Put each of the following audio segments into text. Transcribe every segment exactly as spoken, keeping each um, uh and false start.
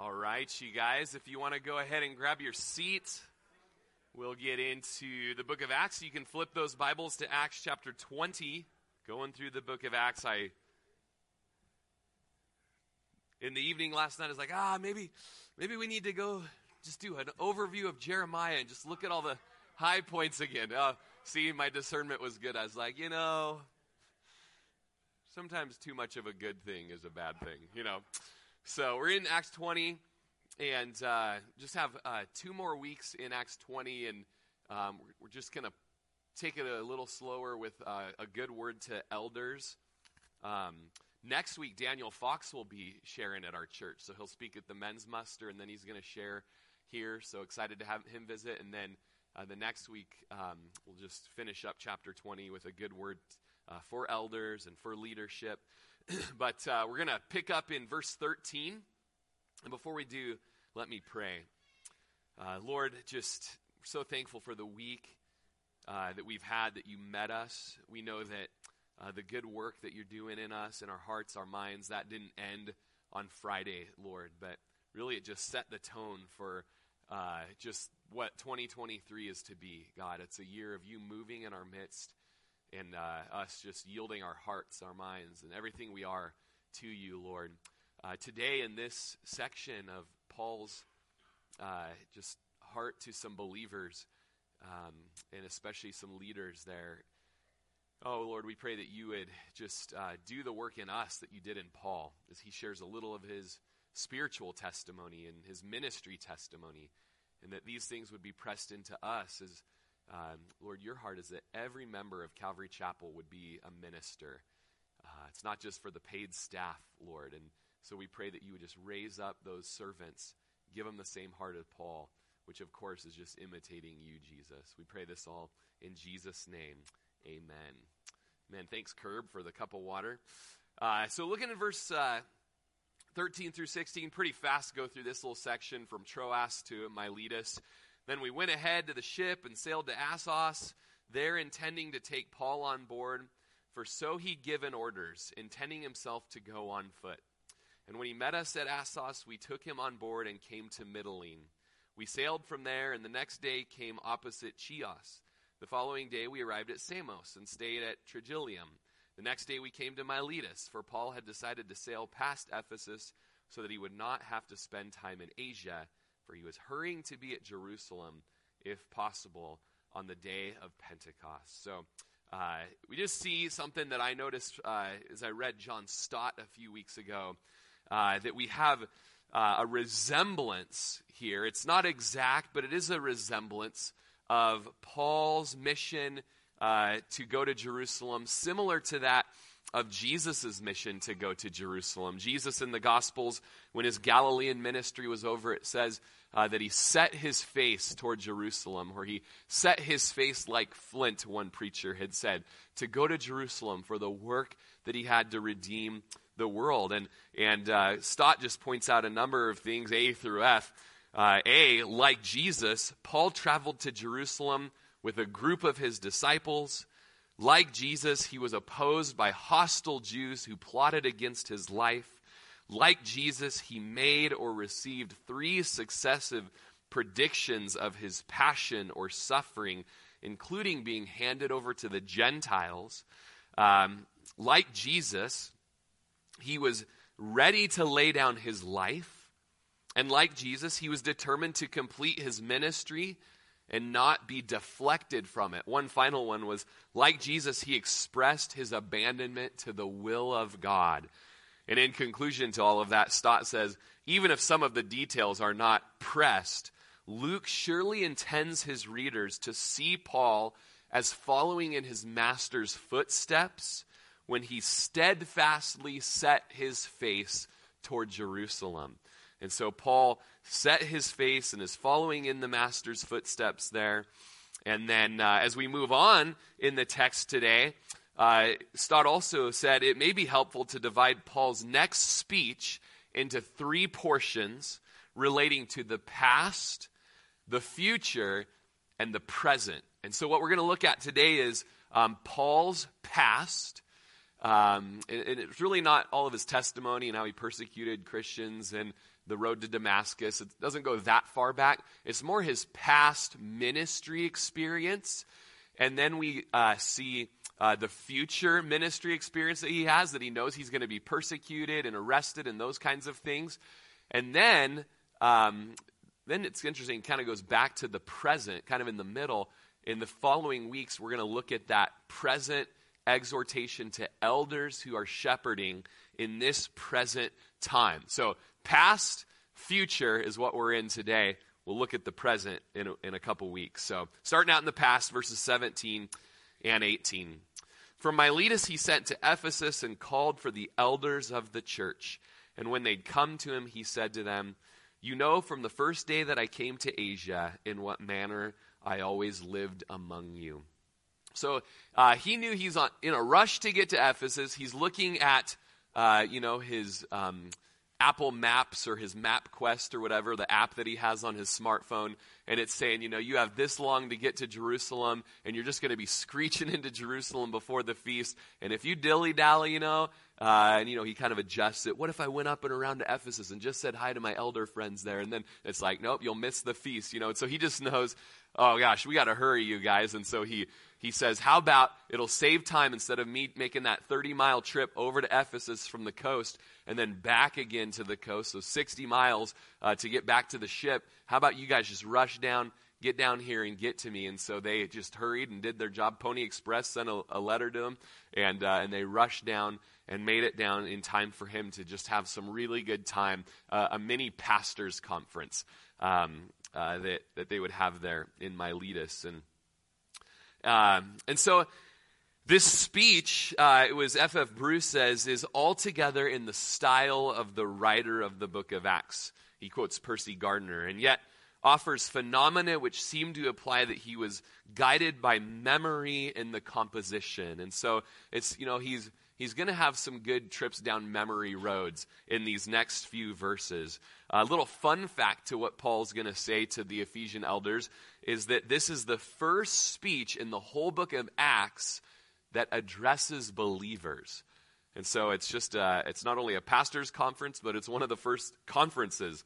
All right, you guys, if you want to go ahead and grab your seat, we'll get into the book of Acts. You can flip those Bibles to Acts chapter twenty. Going through the book of Acts, I, in the evening last night, I was like, ah, maybe, maybe we need to go just do an overview of Jeremiah and just look at all the high points again. Uh, see, my discernment was good. I was like, you know, sometimes too much of a good thing is a bad thing, you know. So we're in Acts twenty, and uh, just have uh, two more weeks in Acts twenty, and um, we're just going to take it a little slower with uh, a good word to elders. Um, next week, Daniel Fox will be sharing at our church, so he'll speak at the men's muster, and then he's going to share here, so excited to have him visit, and then uh, the next week, um, we'll just finish up chapter twenty with a good word uh, for elders and for leadership. But uh, we're going to pick up in verse thirteen. And before we do, let me pray. Uh, Lord, just so thankful for the week uh, that we've had, that you met us. We know that uh, the good work that you're doing in us, in our hearts, our minds, that didn't end on Friday, Lord. But really, it just set the tone for uh, just what twenty twenty-three is to be, God. It's a year of you moving in our midst. And uh, us just yielding our hearts, our minds, and everything we are to you, Lord. Uh, today in this section of Paul's uh, just heart to some believers, um, and especially some leaders there. Oh, Lord, we pray that you would just uh, do the work in us that you did in Paul, as he shares a little of his spiritual testimony and his ministry testimony, and that these things would be pressed into us as Um, Lord, your heart is that every member of Calvary Chapel would be a minister. Uh, it's not just for the paid staff, Lord. And so we pray that you would just raise up those servants, give them the same heart of Paul, which of course is just imitating you, Jesus. We pray this all in Jesus' name. Amen. Man, thanks, Curb, for the cup of water. Uh, so looking at verse uh, thirteen through sixteen, pretty fast go through this little section from Troas to Miletus. Then we went ahead to the ship and sailed to Assos, there intending to take Paul on board, for so he'd given orders, intending himself to go on foot. And when he met us at Assos, we took him on board and came to Mytilene. We sailed from there, and the next day came opposite Chios. The following day we arrived at Samos and stayed at Trigilium. The next day we came to Miletus, for Paul had decided to sail past Ephesus so that he would not have to spend time in Asia, for he was hurrying to be at Jerusalem, if possible, on the day of Pentecost. So uh, we just see something that I noticed uh, as I read John Stott a few weeks ago, uh, that we have uh, a resemblance here. It's not exact, but it is a resemblance of Paul's mission uh, to go to Jerusalem, similar to that of Jesus' mission to go to Jerusalem. Jesus in the Gospels, when his Galilean ministry was over, it says uh, that he set his face toward Jerusalem, or he set his face like flint, one preacher had said, to go to Jerusalem for the work that he had to redeem the world. And, and uh, Stott just points out a number of things, A through F. Uh, A, like Jesus, Paul traveled to Jerusalem with a group of his disciples. Like Jesus, he was opposed by hostile Jews who plotted against his life. Like Jesus, he made or received three successive predictions of his passion or suffering, including being handed over to the Gentiles. Um, like Jesus, he was ready to lay down his life. And like Jesus, he was determined to complete his ministry and not be deflected from it. One final one was, like Jesus, he expressed his abandonment to the will of God. And in conclusion to all of that, Stott says, even if some of the details are not pressed, Luke surely intends his readers to see Paul as following in his master's footsteps when he steadfastly set his face toward Jerusalem. And so Paul set his face and is following in the master's footsteps there. And then uh, as we move on in the text today, uh, Stott also said it may be helpful to divide Paul's next speech into three portions relating to the past, the future, and the present. And so what we're going to look at today is um, Paul's past. Um, and, and it's really not all of his testimony and how he persecuted Christians and the road to Damascus. It doesn't go that far back. It's more his past ministry experience. And then we uh, see uh, the future ministry experience that he has, that he knows he's going to be persecuted and arrested and those kinds of things. And then, um, then it's interesting, it kind of goes back to the present, kind of in the middle. In the following weeks, we're going to look at that present exhortation to elders who are shepherding in this present time. So past, future is what we're in today. We'll look at the present in a, in a couple weeks. So starting out in the past, verses seventeen and eighteen. From Miletus he sent to Ephesus and called for the elders of the church. And when they'd come to him, he said to them, "You know from the first day that I came to Asia in what manner I always lived among you." So uh, he knew he's on, in a rush to get to Ephesus. He's looking at, uh, you know, his... Um, Apple Maps or his Map Quest or whatever, the app that he has on his smartphone, and it's saying, you know, you have this long to get to Jerusalem, and you're just going to be screeching into Jerusalem before the feast, and if you dilly-dally, you know, uh, and, you know, he kind of adjusts it. What if I went up and around to Ephesus and just said hi to my elder friends there? And then it's like, nope, you'll miss the feast, you know, and so he just knows, oh gosh, we got to hurry, you guys, and so he He says, how about it'll save time instead of me making that thirty-mile trip over to Ephesus from the coast and then back again to the coast, so sixty miles uh, to get back to the ship. How about you guys just rush down, get down here and get to me? And so they just hurried and did their job. Pony Express sent a, a letter to him, and, uh, and they rushed down and made it down in time for him to just have some really good time, uh, a mini pastor's conference um, uh, that, that they would have there in Miletus. And Um, and so this speech, uh, it was F F Bruce says, is altogether in the style of the writer of the book of Acts. He quotes Percy Gardner, and yet offers phenomena which seem to imply that he was guided by memory in the composition. And so it's, you know, he's, he's going to have some good trips down memory roads in these next few verses. A little fun fact to what Paul's going to say to the Ephesian elders is that this is the first speech in the whole book of Acts that addresses believers. And so it's just, uh, it's not only a pastor's conference, but it's one of the first conferences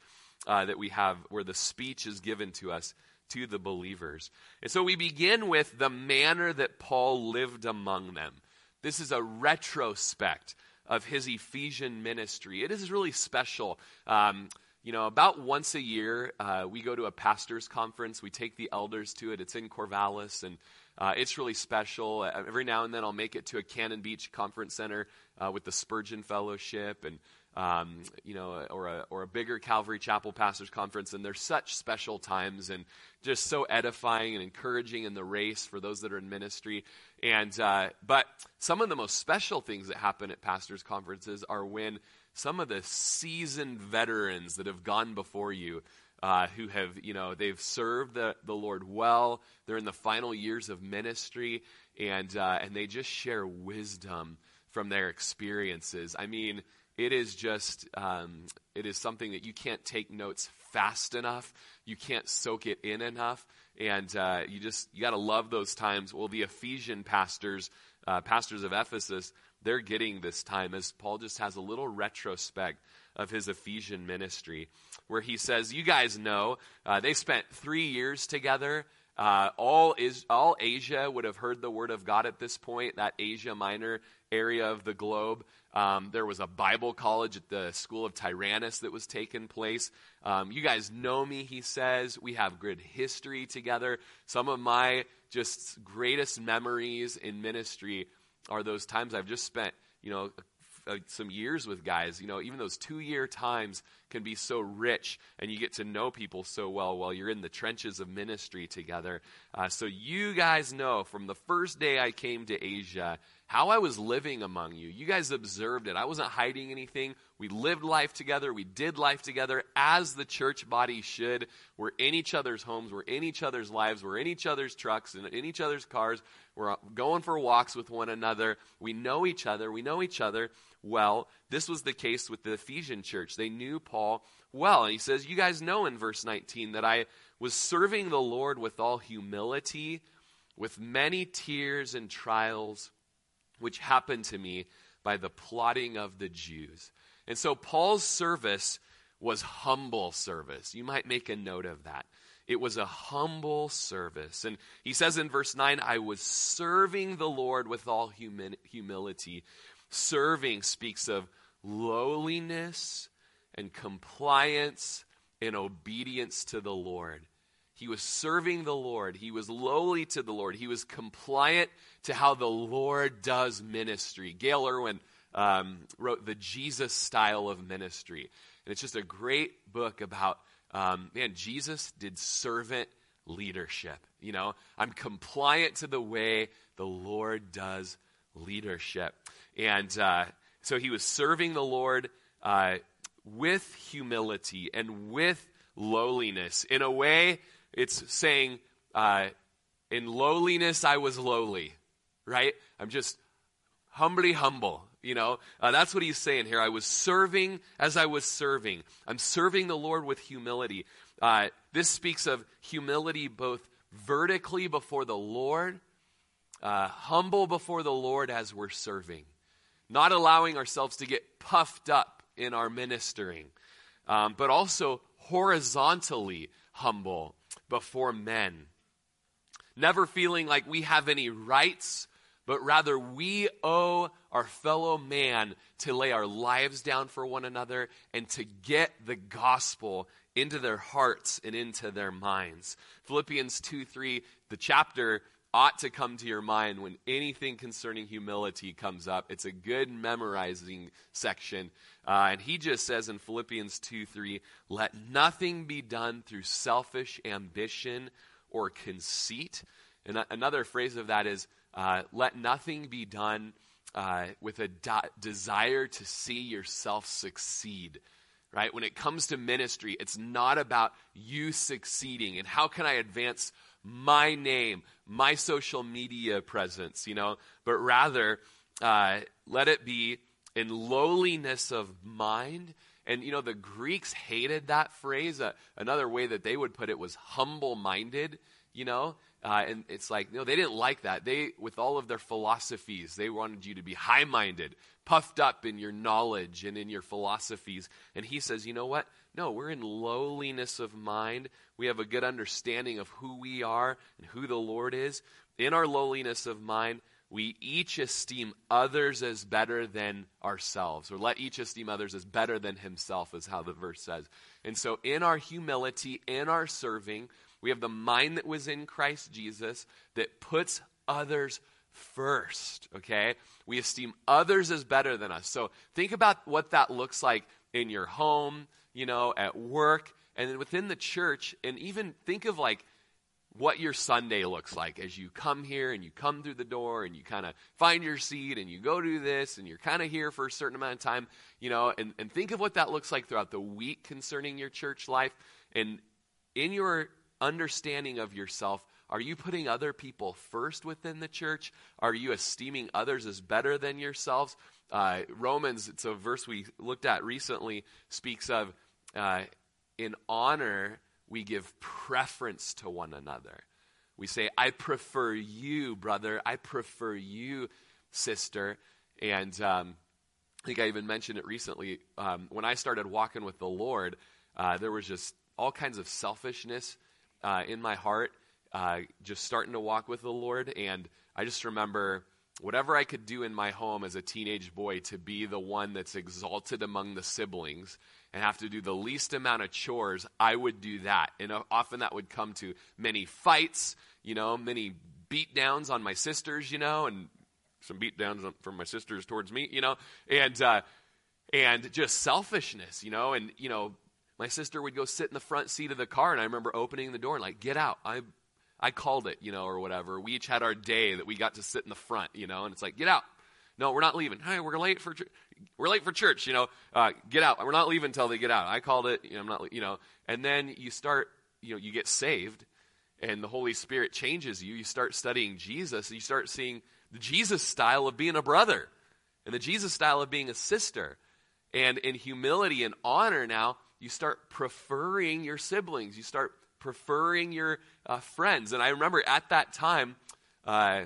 Uh, that we have where the speech is given to us, to the believers. And so we begin with the manner that Paul lived among them. This is a retrospect of his Ephesian ministry. It is really special. Um, you know, about once a year, uh, we go to a pastor's conference. We take the elders to it. It's in Corvallis, and uh, it's really special. Every now and then I'll make it to a Cannon Beach Conference Center uh, with the Spurgeon Fellowship and Um, you know, or a or a bigger Calvary Chapel Pastors Conference, and they're such special times and just so edifying and encouraging in the race for those that are in ministry. And uh, but some of the most special things that happen at Pastors Conferences are when some of the seasoned veterans that have gone before you, uh, who have, you know, they've served the, the Lord well, they're in the final years of ministry, and uh, and they just share wisdom from their experiences. I mean, It is just, um, it is something that you can't take notes fast enough. You can't soak it in enough. And uh, you just, you got to love those times. Well, the Ephesian pastors, uh, pastors of Ephesus, they're getting this time as Paul just has a little retrospect of his Ephesian ministry where he says, you guys know, uh, they spent three years together. Uh, all is all Asia would have heard the word of God at this point, that Asia Minor area of the globe. Um, there was a Bible college at the school of Tyrannus that was taking place. Um, you guys know me, he says. We have good history together. Some of my just greatest memories in ministry are those times I've just spent, you know, some years with guys. You know, even those two-year times can be so rich, and you get to know people so well while you're in the trenches of ministry together. Uh, so you guys know from the first day I came to Asia how I was living among you. You guys observed it. I wasn't hiding anything. We lived life together. We did life together as the church body should. We're in each other's homes. We're in each other's lives. We're in each other's trucks and in each other's cars. We're going for walks with one another. We know each other. We know each other well. This was the case with the Ephesian church. They knew Paul well. And he says, you guys know in verse nineteen that I was serving the Lord with all humility, with many tears and trials, which happened to me by the plotting of the Jews. And so Paul's service was humble service. You might make a note of that. It was a humble service. And he says in verse nine, I was serving the Lord with all humi- humility. Serving speaks of lowliness and compliance and obedience to the Lord. He was serving the Lord. He was lowly to the Lord. He was compliant to how the Lord does ministry. Gail Irwin um, wrote The Jesus Style of Ministry. And it's just a great book about, um, man, Jesus did servant leadership. You know, I'm compliant to the way the Lord does leadership. And uh, so he was serving the Lord uh, with humility and with lowliness. In a way, it's saying, uh, in lowliness, I was lowly, right? I'm just humbly humble, you know? Uh, that's what he's saying here. I was serving as I was serving. I'm serving the Lord with humility. Uh, this speaks of humility both vertically before the Lord, uh, humble before the Lord as we're serving, not allowing ourselves to get puffed up in our ministering, um, but also horizontally humble before men, never feeling like we have any rights, but rather we owe our fellow man to lay our lives down for one another and to get the gospel into their hearts and into their minds. Philippians two three, the chapter ought to come to your mind when anything concerning humility comes up. It's a good memorizing section. Uh, and he just says in Philippians two three, let nothing be done through selfish ambition or conceit. And another phrase of that is, uh, let nothing be done uh, with a de- desire to see yourself succeed. Right? When it comes to ministry, it's not about you succeeding and how can I advance my name, my social media presence, you know, but rather uh, let it be in lowliness of mind. And, you know, the Greeks hated that phrase. Uh, another way that they would put it was humble-minded, you know, uh, and it's like, no, they didn't like that. They, with all of their philosophies, they wanted you to be high-minded, puffed up in your knowledge and in your philosophies. And he says, you know what? No, we're in lowliness of mind. We have a good understanding of who we are and who the Lord is. In our lowliness of mind, we each esteem others as better than ourselves, or let each esteem others as better than himself, is how the verse says. And so in our humility, in our serving, we have the mind that was in Christ Jesus that puts others first, okay? We esteem others as better than us. So think about what that looks like in your home, you know, at work, and then within the church, and even think of like what your Sunday looks like as you come here and you come through the door and you kind of find your seat and you go do this and you're kind of here for a certain amount of time, you know, and, and think of what that looks like throughout the week concerning your church life. And in your understanding of yourself, are you putting other people first within the church? Are you esteeming others as better than yourselves? Uh, Romans, it's a verse we looked at recently, speaks of uh, in honor, we give preference to one another. We say, I prefer you, brother. I prefer you, sister. And um, I think I even mentioned it recently. Um, when I started walking with the Lord, uh, there was just all kinds of selfishness uh, in my heart, uh, just starting to walk with the Lord. And I just remember whatever I could do in my home as a teenage boy to be the one that's exalted among the siblings and have to do the least amount of chores, I would do that. And often that would come to many fights, you know, many beatdowns on my sisters, you know, and some beatdowns from my sisters towards me, you know, and uh, and just selfishness, you know, and, you know, my sister would go sit in the front seat of the car, and I remember opening the door and like, get out, I'm I called it, you know, or whatever. We each had our day that we got to sit in the front, you know, and it's like, get out. No, we're not leaving. Hey, we're late for ch- we're late for church, you know. Uh, get out. We're not leaving until they get out. I called it. You know, I'm not, you know. And then you start, you know, you get saved, and the Holy Spirit changes you. You start studying Jesus, and you start seeing the Jesus style of being a brother, and the Jesus style of being a sister, and in humility and honor. Now you start preferring your siblings. You start preferring your uh, friends. And I remember at that time, uh,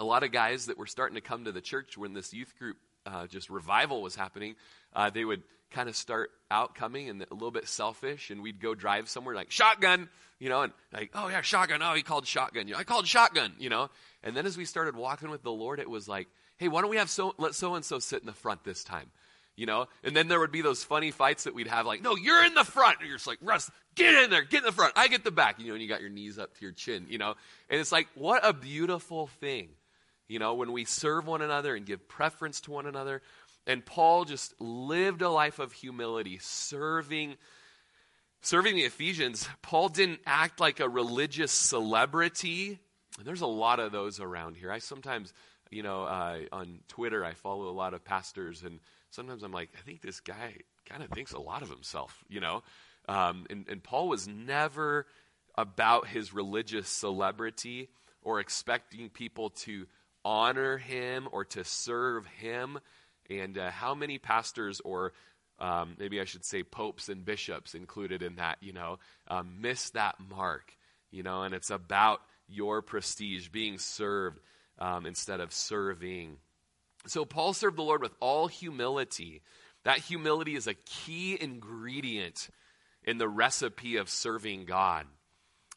a lot of guys that were starting to come to the church were in this youth group uh, just revival was happening, uh, they would kind of start out coming and a little bit selfish, and we'd go drive somewhere like shotgun, you know, and like, oh yeah, shotgun. Oh, he called shotgun. You know, I called shotgun, you know. And then as we started walking with the Lord, it was like, hey, why don't we have so let so and so sit in the front this time, you know? And then there would be those funny fights that we'd have, like, no, you're in the front. And you're just like, Russ, get in there, get in the front. I get the back, you know. And you got your knees up to your chin, you know. And it's like, what a beautiful thing, you know, when we serve one another and give preference to one another. And Paul just lived a life of humility, serving, serving the Ephesians. Paul didn't act like a religious celebrity. And there's a lot of those around here. I sometimes, you know, uh, on Twitter, I follow a lot of pastors. And sometimes I'm like, I think this guy kind of thinks a lot of himself, you know. Um, and, and Paul was never about his religious celebrity or expecting people to honor him or to serve him. And uh, how many pastors, or um, maybe I should say popes and bishops included in that, you know, um, miss that mark, you know, and it's about your prestige, being served um, instead of serving. So Paul served the Lord with all humility. That humility is a key ingredient in the recipe of serving God.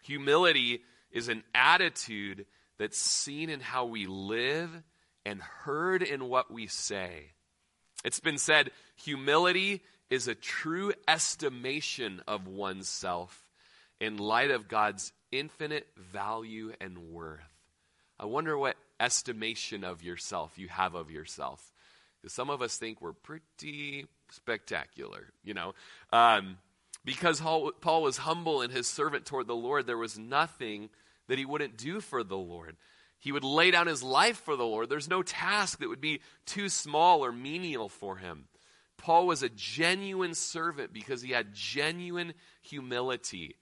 Humility is an attitude that's seen in how we live and heard in what we say. It's been said, humility is a true estimation of oneself in light of God's infinite value and worth. I wonder what estimation of yourself you have of yourself. Some of us think we're pretty spectacular, you know. Um, because Paul was humble in his servant toward the Lord, there was nothing that he wouldn't do for the Lord. He would lay down his life for the Lord. There's no task that would be too small or menial for him. Paul was a genuine servant because he had genuine humility.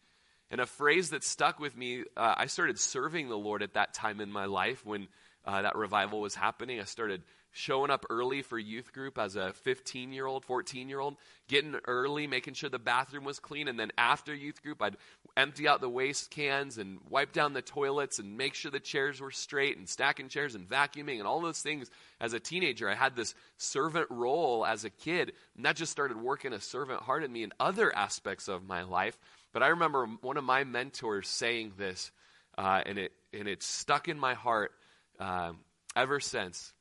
And a phrase that stuck with me, uh, I started serving the Lord at that time in my life when uh, that revival was happening. I started showing up early for youth group as a fifteen-year-old, fourteen-year-old, getting early, making sure the bathroom was clean. And then after youth group, I'd empty out the waste cans and wipe down the toilets and make sure the chairs were straight and stacking chairs and vacuuming and all those things. As a teenager, I had this servant role as a kid, and that just started working a servant heart in me in other aspects of my life. But I remember one of my mentors saying this, uh, and it and it stuck in my heart uh, ever since.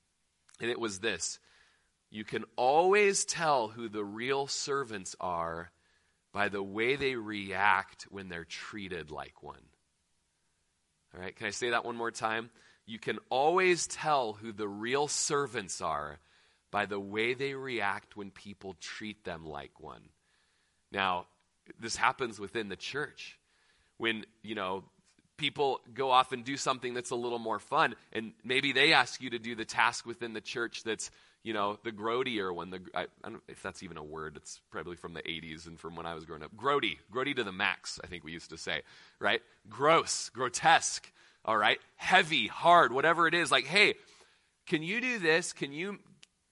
And it was this: you can always tell who the real servants are by the way they react when they're treated like one. All right, can I say that one more time? You can always tell who the real servants are by the way they react when people treat them like one. Now, this happens within the church. When, you know, people go off and do something that's a little more fun, and maybe they ask you to do the task within the church that's, you know, the grodier one. The, I, I don't know if that's even a word. It's probably from the eighties and from when I was growing up. Grody. Grody to the max, I think we used to say, right? Gross. Grotesque. All right? Heavy. Hard. Whatever it is. Like, hey, can you do this? Can you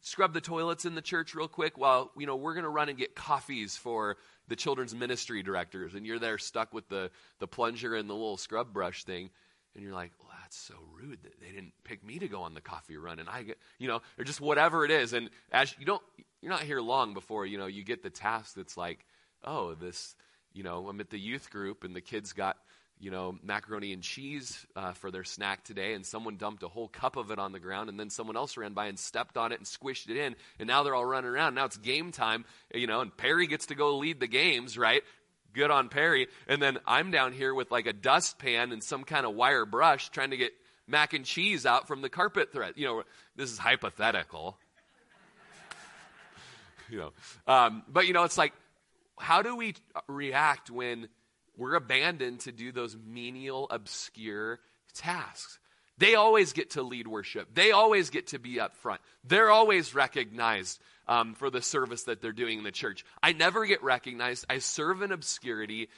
scrub the toilets in the church real quick? Well, you know, we're going to run and get coffees for the children's ministry directors, and you're there stuck with the, the plunger and the little scrub brush thing, and you're like, well, that's so rude that they didn't pick me to go on the coffee run, and I get, you know, or just whatever it is. And as you don't, you're not here long before, you know, you get the task that's like, oh, this, you know, I'm at the youth group, and the kids got, you know, macaroni and cheese uh, for their snack today, and someone dumped a whole cup of it on the ground, and then someone else ran by and stepped on it and squished it in, and now they're all running around. Now it's game time, you know, and Perry gets to go lead the games, right? Good on Perry. And then I'm down here with like a dustpan and some kind of wire brush trying to get mac and cheese out from the carpet thread. You know, this is hypothetical. you know, um, but, you know, it's like, how do we react when we're abandoned to do those menial, obscure tasks? They always get to lead worship. They always get to be up front. They're always recognized um, for the service that they're doing in the church. I never get recognized. I serve in obscurity.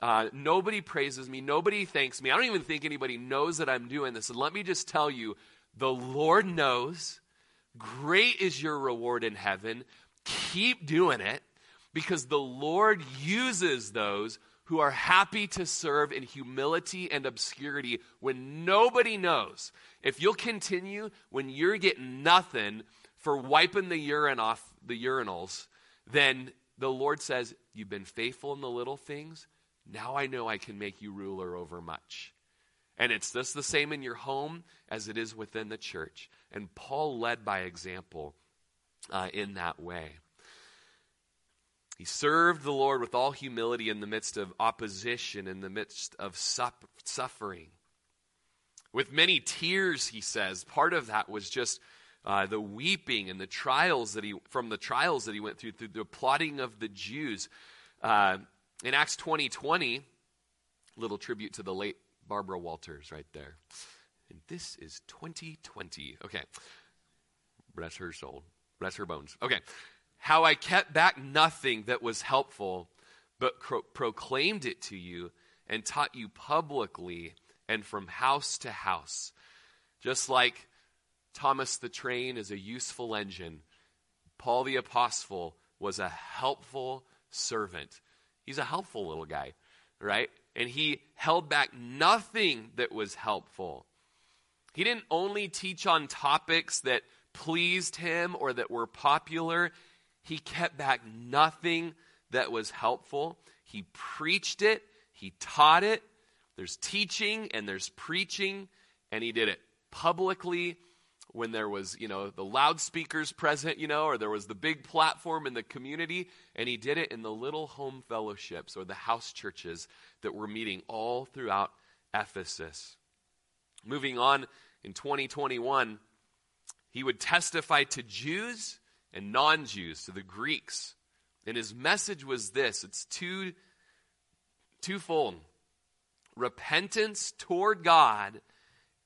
Uh, nobody praises me. Nobody thanks me. I don't even think anybody knows that I'm doing this. And let me just tell you, the Lord knows. Great is your reward in heaven. Keep doing it, because the Lord uses those who are happy to serve in humility and obscurity when nobody knows. If you'll continue when you're getting nothing for wiping the urine off the urinals, then the Lord says, you've been faithful in the little things. Now I know I can make you ruler over much. And it's just the same in your home as it is within the church. And Paul led by example uh, in that way. He served the Lord with all humility in the midst of opposition, in the midst of suffering. With many tears, he says. Part of that was just uh, the weeping and the trials that he, from the trials that he went through, through the plotting of the Jews. Uh, in Acts twenty twenty, little tribute to the late Barbara Walters right there. And this is twenty twenty. Okay. Bless her soul. Bless her bones. Okay. How I kept back nothing that was helpful, but cro- proclaimed it to you and taught you publicly and from house to house. Just like Thomas the Train is a useful engine, Paul the Apostle was a helpful servant. He's a helpful little guy, right? And he held back nothing that was helpful. He didn't only teach on topics that pleased him or that were popular. He kept back nothing that was helpful. He preached it. He taught it. There's teaching and there's preaching. And he did it publicly when there was, you know, the loudspeakers present, you know, or there was the big platform in the community. And he did it in the little home fellowships or the house churches that were meeting all throughout Ephesus. Moving on in twenty twenty-one, he would testify to Jews and non-Jews, to the Greeks. And his message was this. It's two, twofold. Repentance toward God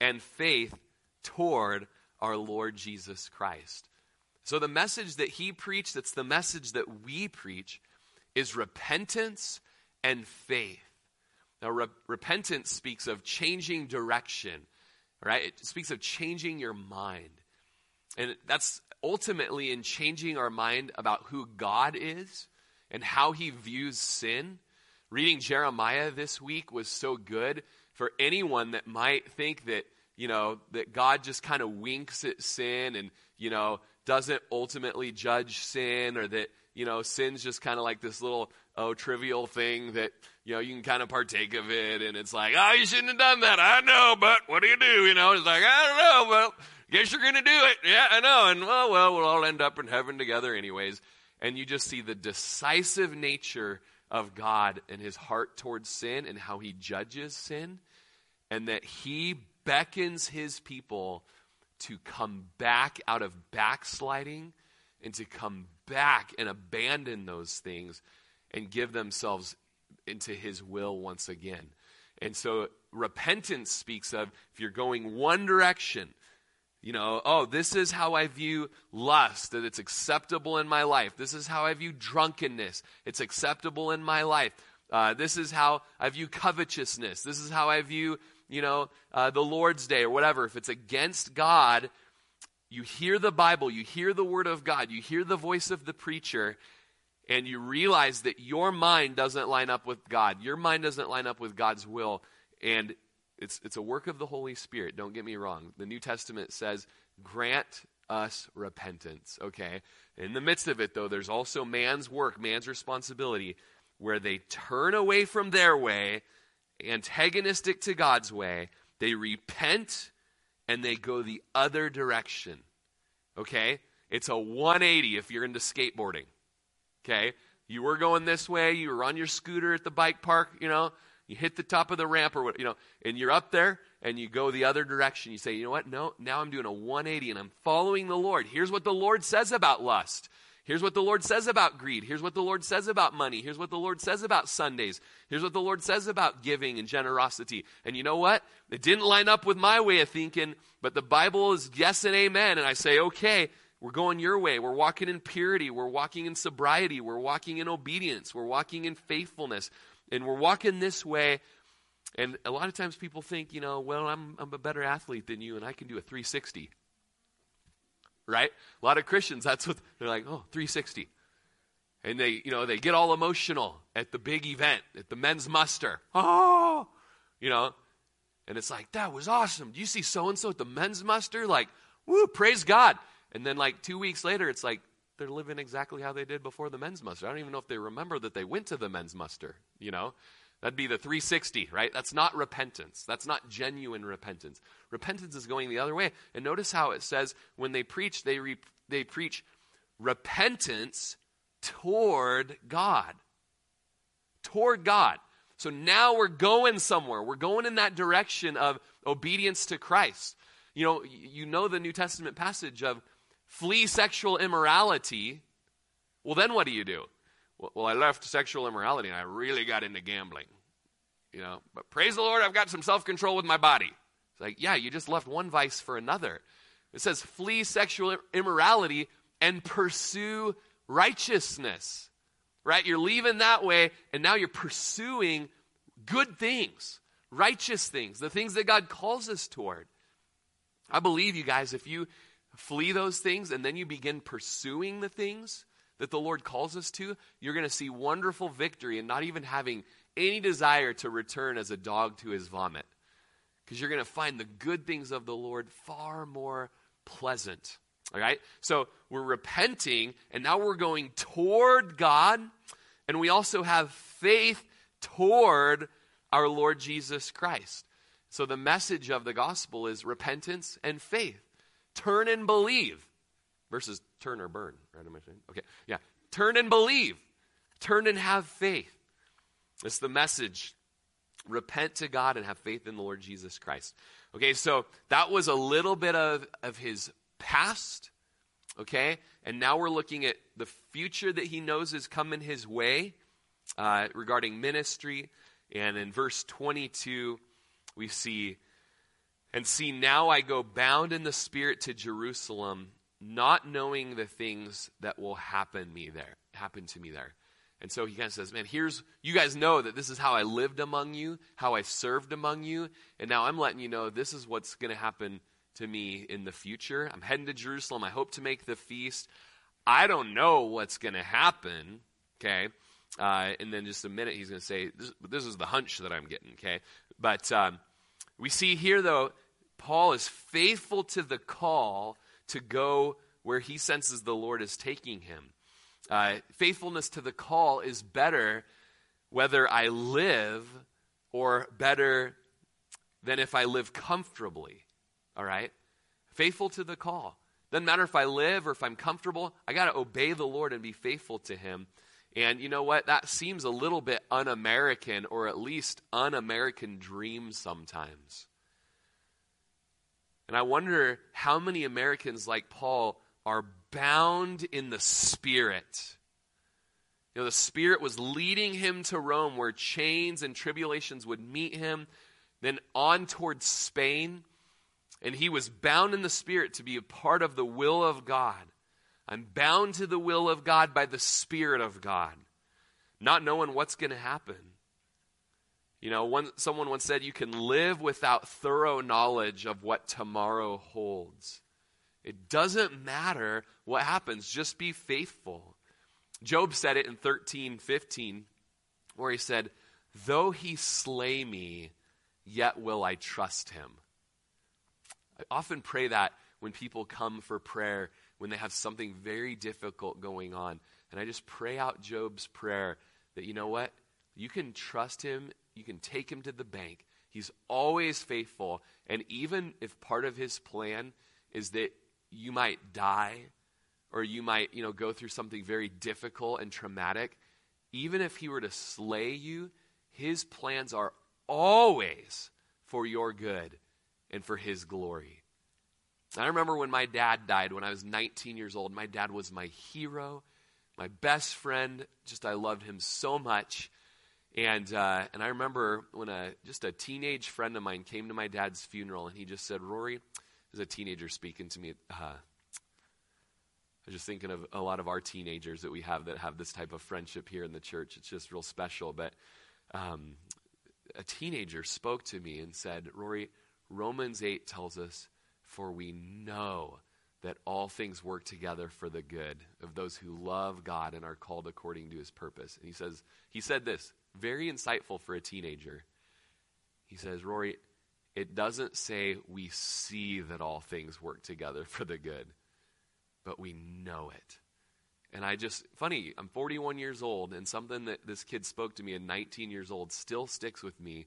and faith toward our Lord Jesus Christ. So the message that he preached, that's the message that we preach, is repentance and faith. Now, re- repentance speaks of changing direction, right? It speaks of changing your mind. And that's ultimately in changing our mind about who God is and how he views sin. Reading Jeremiah this week was so good for anyone that might think that, you know, that God just kind of winks at sin and, you know, doesn't ultimately judge sin, or that, you know, sin's just kind of like this little, oh, trivial thing that, you know, you can kind of partake of it. And it's like, oh, you shouldn't have done that. I know, but what do you do? You know, it's like, I don't know, well, guess you're going to do it. Yeah, I know. And, well, well, we'll all end up in heaven together anyways. And you just see the decisive nature of God and his heart towards sin and how he judges sin. And that he beckons his people to come back out of backsliding and to come back and abandon those things and give themselves into his will once again. And so repentance speaks of, if you're going one direction, you know, oh, this is how I view lust, that it's acceptable in my life. This is how I view drunkenness. It's acceptable in my life. Uh, this is how I view covetousness. This is how I view, you know, uh, the Lord's Day or whatever. If it's against God, you hear the Bible, you hear the word of God, you hear the voice of the preacher, and you realize that your mind doesn't line up with God. Your mind doesn't line up with God's will. And It's it's a work of the Holy Spirit, don't get me wrong. The New Testament says, grant us repentance, okay? In the midst of it, though, there's also man's work, man's responsibility, where they turn away from their way, antagonistic to God's way. They repent, and they go the other direction, okay? It's a one eighty if you're into skateboarding, okay? You were going this way, you were on your scooter at the bike park, you know, you hit the top of the ramp or what, you know, and you're up there and you go the other direction. You say, you know what? No, now I'm doing a one eighty and I'm following the Lord. Here's what the Lord says about lust. Here's what the Lord says about greed. Here's what the Lord says about money. Here's what the Lord says about Sundays. Here's what the Lord says about giving and generosity. And you know what? It didn't line up with my way of thinking, but the Bible is yes and amen. And I say, okay, we're going your way. We're walking in purity. We're walking in sobriety. We're walking in obedience. We're walking in faithfulness. And we're walking this way, and a lot of times people think, you know, well, I'm I'm a better athlete than you, and I can do a three sixty, right? A lot of Christians, that's what, they're like, oh, three sixty. And they, you know, they get all emotional at the big event, at the men's muster. Oh, you know, and it's like, that was awesome. Do you see so-and-so at the men's muster? Like, woo, praise God. And then like two weeks later, it's like they're living exactly how they did before the men's muster. I don't even know if they remember that they went to the men's muster, you know. That'd be the three sixty, right? That's not repentance. That's not genuine repentance. Repentance is going the other way. And notice how it says when they preach, they re- they preach repentance toward God. Toward God. So now we're going somewhere. We're going in that direction of obedience to Christ. You know, you know the New Testament passage of flee sexual immorality. Well, then what do you do? Well, I left sexual immorality and I really got into gambling, you know, but praise the Lord, I've got some self-control with my body. It's like, yeah, you just left one vice for another. It says flee sexual immorality and pursue righteousness, right? You're leaving that way and now you're pursuing good things, righteous things, the things that God calls us toward. I believe you guys, if you flee those things and then you begin pursuing the things that the Lord calls us to, you're going to see wonderful victory and not even having any desire to return as a dog to his vomit. Because you're going to find the good things of the Lord far more pleasant. All right? So we're repenting and now we're going toward God, and we also have faith toward our Lord Jesus Christ. So the message of the gospel is repentance and faith. Turn and believe versus turn or burn, right? Am I saying? Okay, yeah. Turn and believe. Turn and have faith. It's the message. Repent to God and have faith in the Lord Jesus Christ. Okay, so that was a little bit of, of his past, okay? And now we're looking at the future that he knows is coming his way uh, regarding ministry. And in verse twenty-two, we see, and see now I go bound in the Spirit to Jerusalem, not knowing the things that will happen me there, happen to me there. And so he kind of says, man, here's, you guys know that this is how I lived among you, how I served among you, and now I'm letting you know this is what's going to happen to me in the future. I'm heading to Jerusalem. I hope to make the feast. I don't know what's going to happen, okay? Uh, and then just a minute, he's going to say, this, this is the hunch that I'm getting, okay? But um, we see here, though, Paul is faithful to the call to go where he senses the Lord is taking him. Uh, faithfulness to the call is better whether I live or better than if I live comfortably, all right? Faithful to the call. Doesn't matter if I live or if I'm comfortable. I got to obey the Lord and be faithful to him. And you know what? That seems a little bit un-American, or at least un-American dream sometimes. And I wonder how many Americans like Paul are bound in the Spirit. You know, the Spirit was leading him to Rome where chains and tribulations would meet him, then on toward Spain. And he was bound in the Spirit to be a part of the will of God. I'm bound to the will of God by the Spirit of God, not knowing what's going to happen. You know, one, someone once said, you can live without thorough knowledge of what tomorrow holds. It doesn't matter what happens. Just be faithful. Job said it in thirteen fifteen, where he said, though he slay me, yet will I trust him. I often pray that when people come for prayer, when they have something very difficult going on. And I just pray out Job's prayer that, you know what? You can trust him. You can take him to the bank. He's always faithful. And even if part of his plan is that you might die or you might, you know, go through something very difficult and traumatic, even if he were to slay you, his plans are always for your good and for his glory. I remember when my dad died when I was nineteen years old. My dad was my hero, my best friend. Just I loved him so much. And uh, and I remember when a just a teenage friend of mine came to my dad's funeral, and he just said, Rory, as a teenager speaking to me, uh, I was just thinking of a lot of our teenagers that we have that have this type of friendship here in the church. It's just real special. But um, a teenager spoke to me and said, Rory, Romans eight tells us, for we know that all things work together for the good of those who love God and are called according to his purpose. And he says, he said this, very insightful for a teenager. He says, Rory, it doesn't say we see that all things work together for the good. but we know it. And I just, funny, I'm forty-one years old, and something that this kid spoke to me at nineteen years old still sticks with me.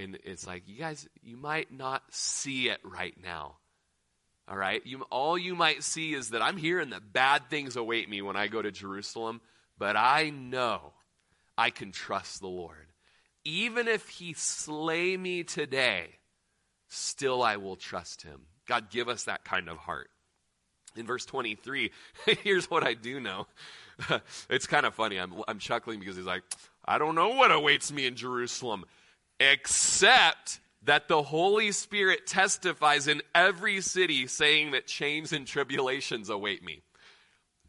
And it's like, you guys, you might not see it right now. All right? You, all you might see is that I'm hearing that bad things await me when I go to Jerusalem, but I know I can trust the Lord. Even if he slay me today, still I will trust him. God, give us that kind of heart. In verse twenty-three, here's what I do know. It's kind of funny. I'm, I'm chuckling because he's like, I don't know what awaits me in Jerusalem, except that the Holy Spirit testifies in every city saying that chains and tribulations await me.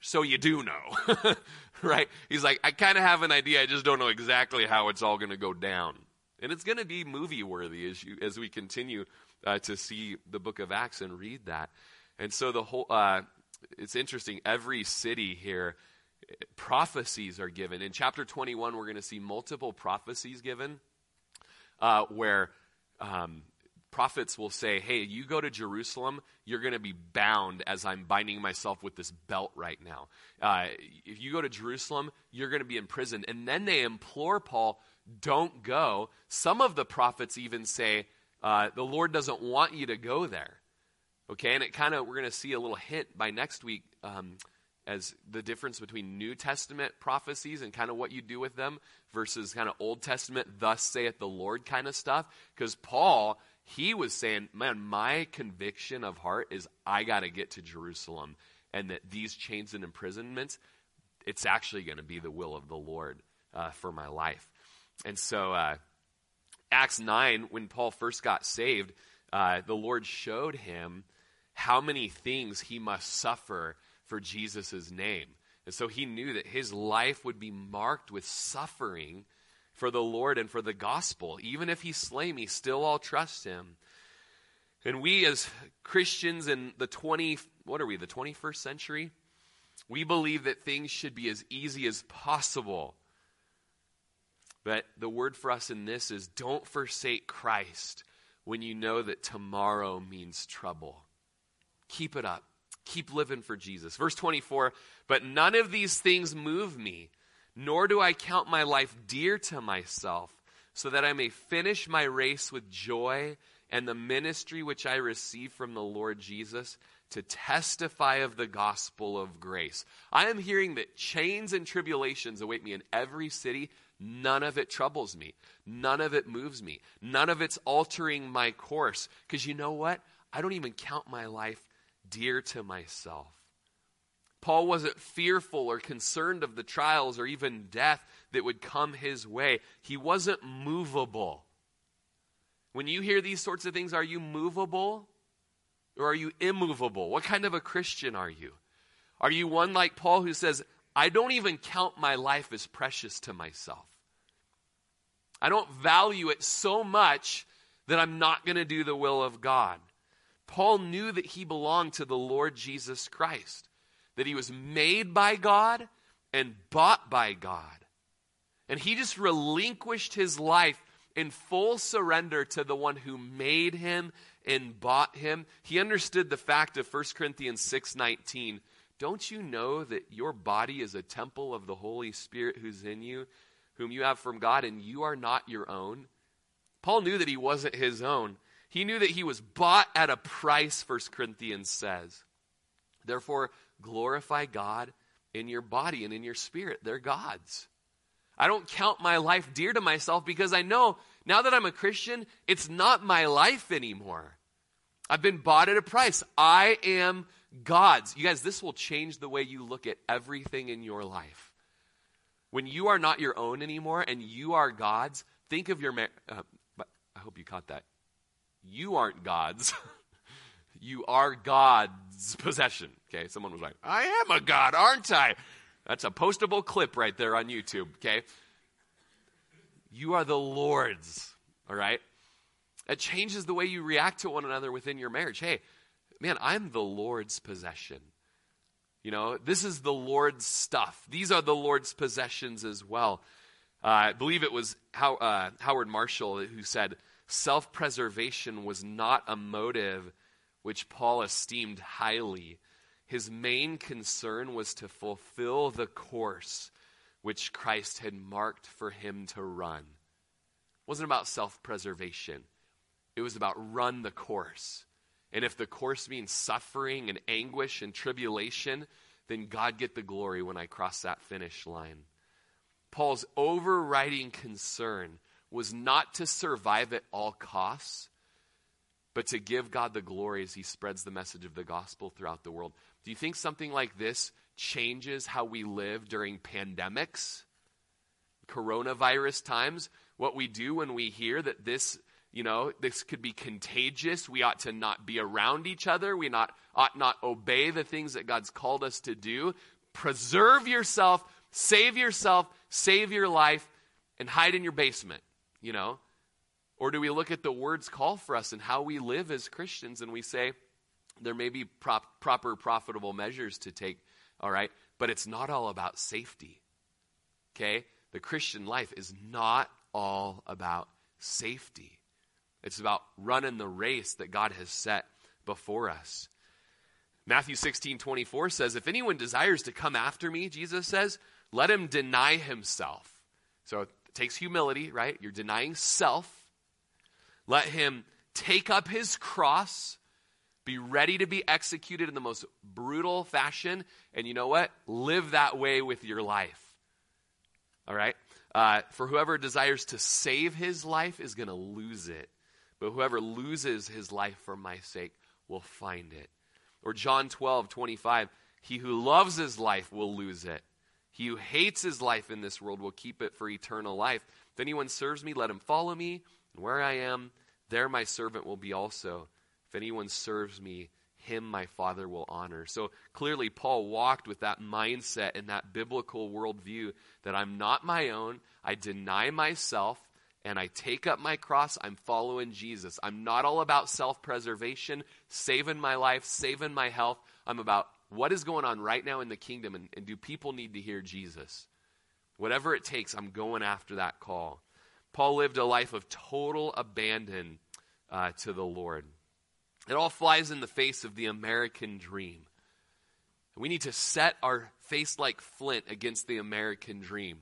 So you do know, right? He's like, I kind of have an idea. I just don't know exactly how it's all going to go down. And it's going to be movie-worthy as, you, as we continue uh, to see the book of Acts and read that. And so the whole, uh, it's interesting, every city here, prophecies are given. In chapter twenty-one, we're going to see multiple prophecies given uh, where um, prophets will say, hey, you go to Jerusalem, you're going to be bound as I'm binding myself with this belt right now. Uh, if you go to Jerusalem, you're going to be in prison. And then they implore Paul, don't go. Some of the prophets even say, uh, the Lord doesn't want you to go there. Okay, and it kind of, we're going to see a little hint by next week um, as the difference between New Testament prophecies and kind of what you do with them versus kind of Old Testament, thus saith the Lord kind of stuff. Because Paul, he was saying, man, my conviction of heart is I got to get to Jerusalem, and that these chains and imprisonments, it's actually going to be the will of the Lord uh, for my life. And so uh, Acts nine, when Paul first got saved, uh, the Lord showed him how many things he must suffer for Jesus' name. And so he knew that his life would be marked with suffering for the Lord and for the gospel. Even if he slay me, still I'll trust him. And we as Christians in the twenty, what are we, the twenty-first century? We believe that things should be as easy as possible. But the word for us in this is don't forsake Christ when you know that tomorrow means trouble. Keep it up. Keep living for Jesus. Verse twenty-four, but none of these things move me, nor do I count my life dear to myself, so that I may finish my race with joy and the ministry which I receive from the Lord Jesus to testify of the gospel of grace. I am hearing that chains and tribulations await me in every city. None of it troubles me. None of it moves me. None of it's altering my course. Because you know what? I don't even count my life dear to myself. Paul wasn't fearful or concerned of the trials or even death that would come his way. He wasn't movable. When you hear these sorts of things, are you movable or are you immovable? What kind of a Christian are you? Are you one like Paul who says, I don't even count my life as precious to myself? I don't value it so much that I'm not going to do the will of God. Paul knew that he belonged to the Lord Jesus Christ, that he was made by God and bought by God. And he just relinquished his life in full surrender to the one who made him and bought him. He understood the fact of First Corinthians six nineteen. Don't you know that your body is a temple of the Holy Spirit who's in you, whom you have from God, and you are not your own? Paul knew that he wasn't his own. He knew that he was bought at a price, First Corinthians says. Therefore, glorify God in your body and in your spirit. They're God's. I don't count my life dear to myself because I know now that I'm a Christian, it's not my life anymore. I've been bought at a price. I am God's. You guys, this will change the way you look at everything in your life. When you are not your own anymore and you are God's, think of your marriage. Uh, I hope you caught that. You aren't God's. You are God's possession. Okay, someone was like, I am a God, aren't I? That's a postable clip right there on YouTube, okay? You are the Lord's, all right? It changes the way you react to one another within your marriage. Hey, man, I'm the Lord's possession. You know, this is the Lord's stuff. These are the Lord's possessions as well. Uh, I believe it was How, uh, Howard Marshall who said, self-preservation was not a motive which Paul esteemed highly. His main concern was to fulfill the course which Christ had marked for him to run. It wasn't about self-preservation. It was about run the course. And if the course means suffering and anguish and tribulation, then God get the glory when I cross that finish line. Paul's overriding concern was not to survive at all costs, but to give God the glory as he spreads the message of the gospel throughout the world. Do you think something like this changes how we live during pandemics, coronavirus times? What we do when we hear that this, you know, this could be contagious, we ought to not be around each other, we not ought not obey the things that God's called us to do. Preserve yourself, save yourself, save your life, and hide in your basement, you know? Or do we look at the word's call for us and how we live as Christians, and we say there may be prop, proper profitable measures to take, all right, but it's not all about safety, okay? The Christian life is not all about safety. It's about running the race that God has set before us. Matthew sixteen twenty-four says, if anyone desires to come after me, Jesus says, let him deny himself. So it takes humility, right? You're denying self. Let him take up his cross, be ready to be executed in the most brutal fashion, and you know what? Live that way with your life. All right? Uh, for whoever desires to save his life is going to lose it, but whoever loses his life for my sake will find it. Or John twelve twenty-five, he who loves his life will lose it. He who hates his life in this world will keep it for eternal life. If anyone serves me, let him follow me. Where I am, there my servant will be also. If anyone serves me, him my Father will honor. So clearly Paul walked with that mindset and that biblical worldview that I'm not my own, I deny myself, and I take up my cross, I'm following Jesus. I'm not all about self-preservation, saving my life, saving my health. I'm about what is going on right now in the kingdom, and, and do people need to hear Jesus? Whatever it takes, I'm going after that call. Paul lived a life of total abandon uh, to the Lord. It all flies in the face of the American dream. We need to set our face like flint against the American dream.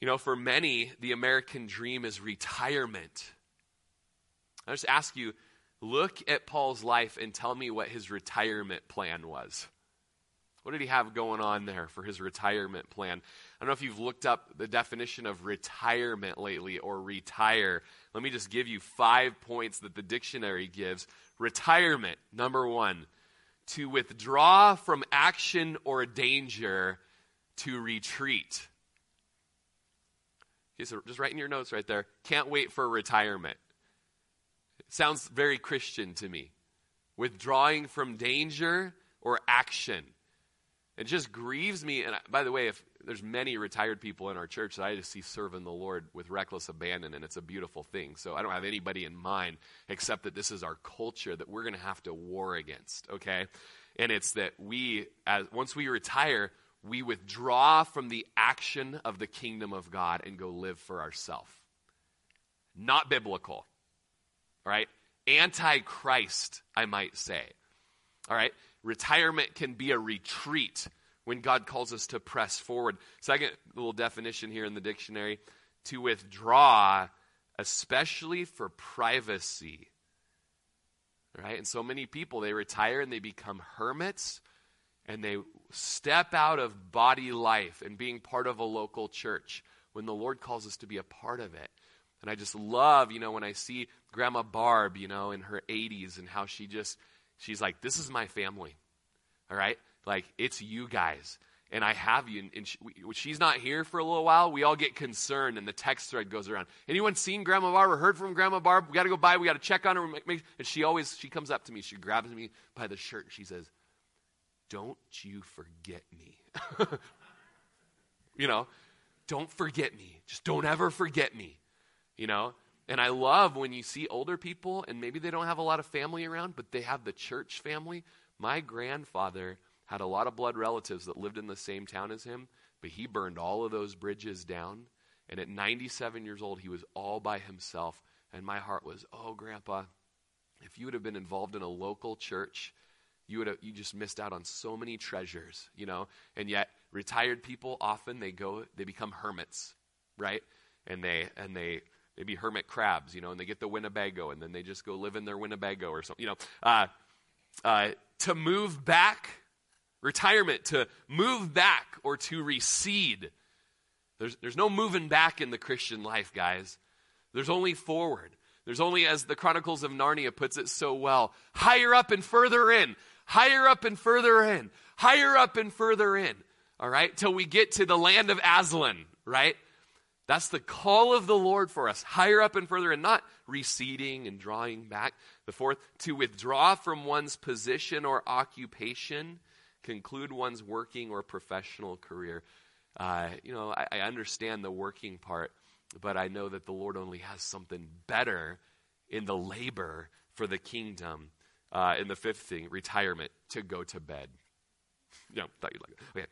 You know, for many, the American dream is retirement. I just ask you, look at Paul's life and tell me what his retirement plan was. What did he have going on there for his retirement plan? I don't know if you've looked up the definition of retirement lately or retire. Let me just give you five points that the dictionary gives. Retirement, number one, to withdraw from action or danger, to retreat. Okay, so just write in your notes right there, can't wait for retirement. It sounds very Christian to me. Withdrawing from danger or action. It just grieves me, and I, by the way, if there's many retired people in our church that I just see serving the Lord with reckless abandon, and it's a beautiful thing. So I don't have anybody in mind except that this is our culture that we're going to have to war against, okay? And it's that we, as once we retire, we withdraw from the action of the kingdom of God and go live for ourselves. Not biblical, all right? Anti-Christ, I might say, all right? Retirement can be a retreat when God calls us to press forward. Second little definition here in the dictionary, to withdraw, especially for privacy. Right? And so many people, they retire and they become hermits and they step out of body life and being part of a local church when the Lord calls us to be a part of it. And I just love, you know, when I see Grandma Barb, you know, in her eighties and how she just... She's like, this is my family, all right? Like, it's you guys, and I have you. And, and she, we, she's not here for a little while. We all get concerned, and the text thread goes around. Anyone seen Grandma Barb or heard from Grandma Barb? We got to go by. We got to check on her. Make, make, and she always, she comes up to me. She grabs me by the shirt, and she says, don't you forget me. You know, don't forget me. Just don't ever forget me, you know? And I love when you see older people, and maybe they don't have a lot of family around, but they have the church family. My grandfather had a lot of blood relatives that lived in the same town as him, but he burned all of those bridges down. And at ninety-seven years old, he was all by himself. And my heart was, oh, Grandpa, if you would have been involved in a local church, you would have, you just missed out on so many treasures, you know. And yet, retired people often they go, they become hermits, right? And they and they they be hermit crabs, you know. And they get the Winnebago, and then they just go live in their Winnebago or something, you know. Uh, uh, to move back, retirement, to move back or to recede. There's there's no moving back in the Christian life, guys. There's only forward. There's only, as the Chronicles of Narnia puts it so well, higher up and further in, higher up and further in, higher up and further in, all right, till we get to the land of Aslan, right? That's the call of the Lord for us, higher up and further in, not receding and drawing back. The fourth, to withdraw from one's position or occupation, conclude one's working or professional career. Uh, you know, I, I understand the working part, but I know that the Lord only has something better in the labor for the kingdom. Uh, and the fifth thing, retirement, to go to bed. No, thought you'd like it. Okay.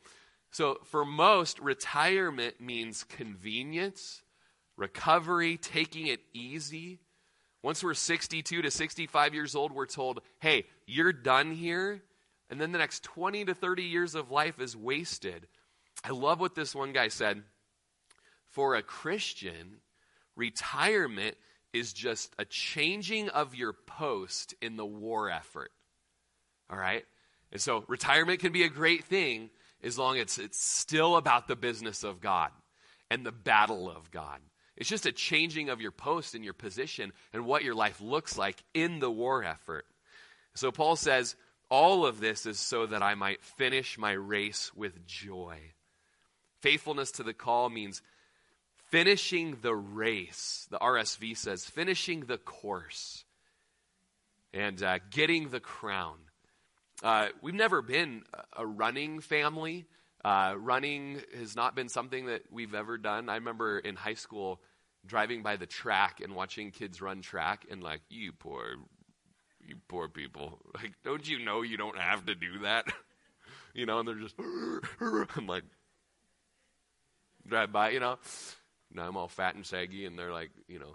So for most, retirement means convenience, recovery, taking it easy. Once we're sixty-two to sixty-five years old, we're told, hey, you're done here. And then the next twenty to thirty years of life is wasted. I love what this one guy said. For a Christian, retirement is just a changing of your post in the war effort. All right? And so retirement can be a great thing as long as it's still about the business of God and the battle of God. It's just a changing of your post and your position and what your life looks like in the war effort. So Paul says, all of this is so that I might finish my race with joy. Faithfulness to the call means finishing the race. The R S V says, finishing the course and uh, getting the crown. Uh, we've never been a running family. Uh, running has not been something that we've ever done. I remember in high school driving by the track and watching kids run track and like, you poor, you poor people. Like, don't you know you don't have to do that? You know, and they're just, I'm like, drive by, you know. Now I'm all fat and saggy, and they're like, you know,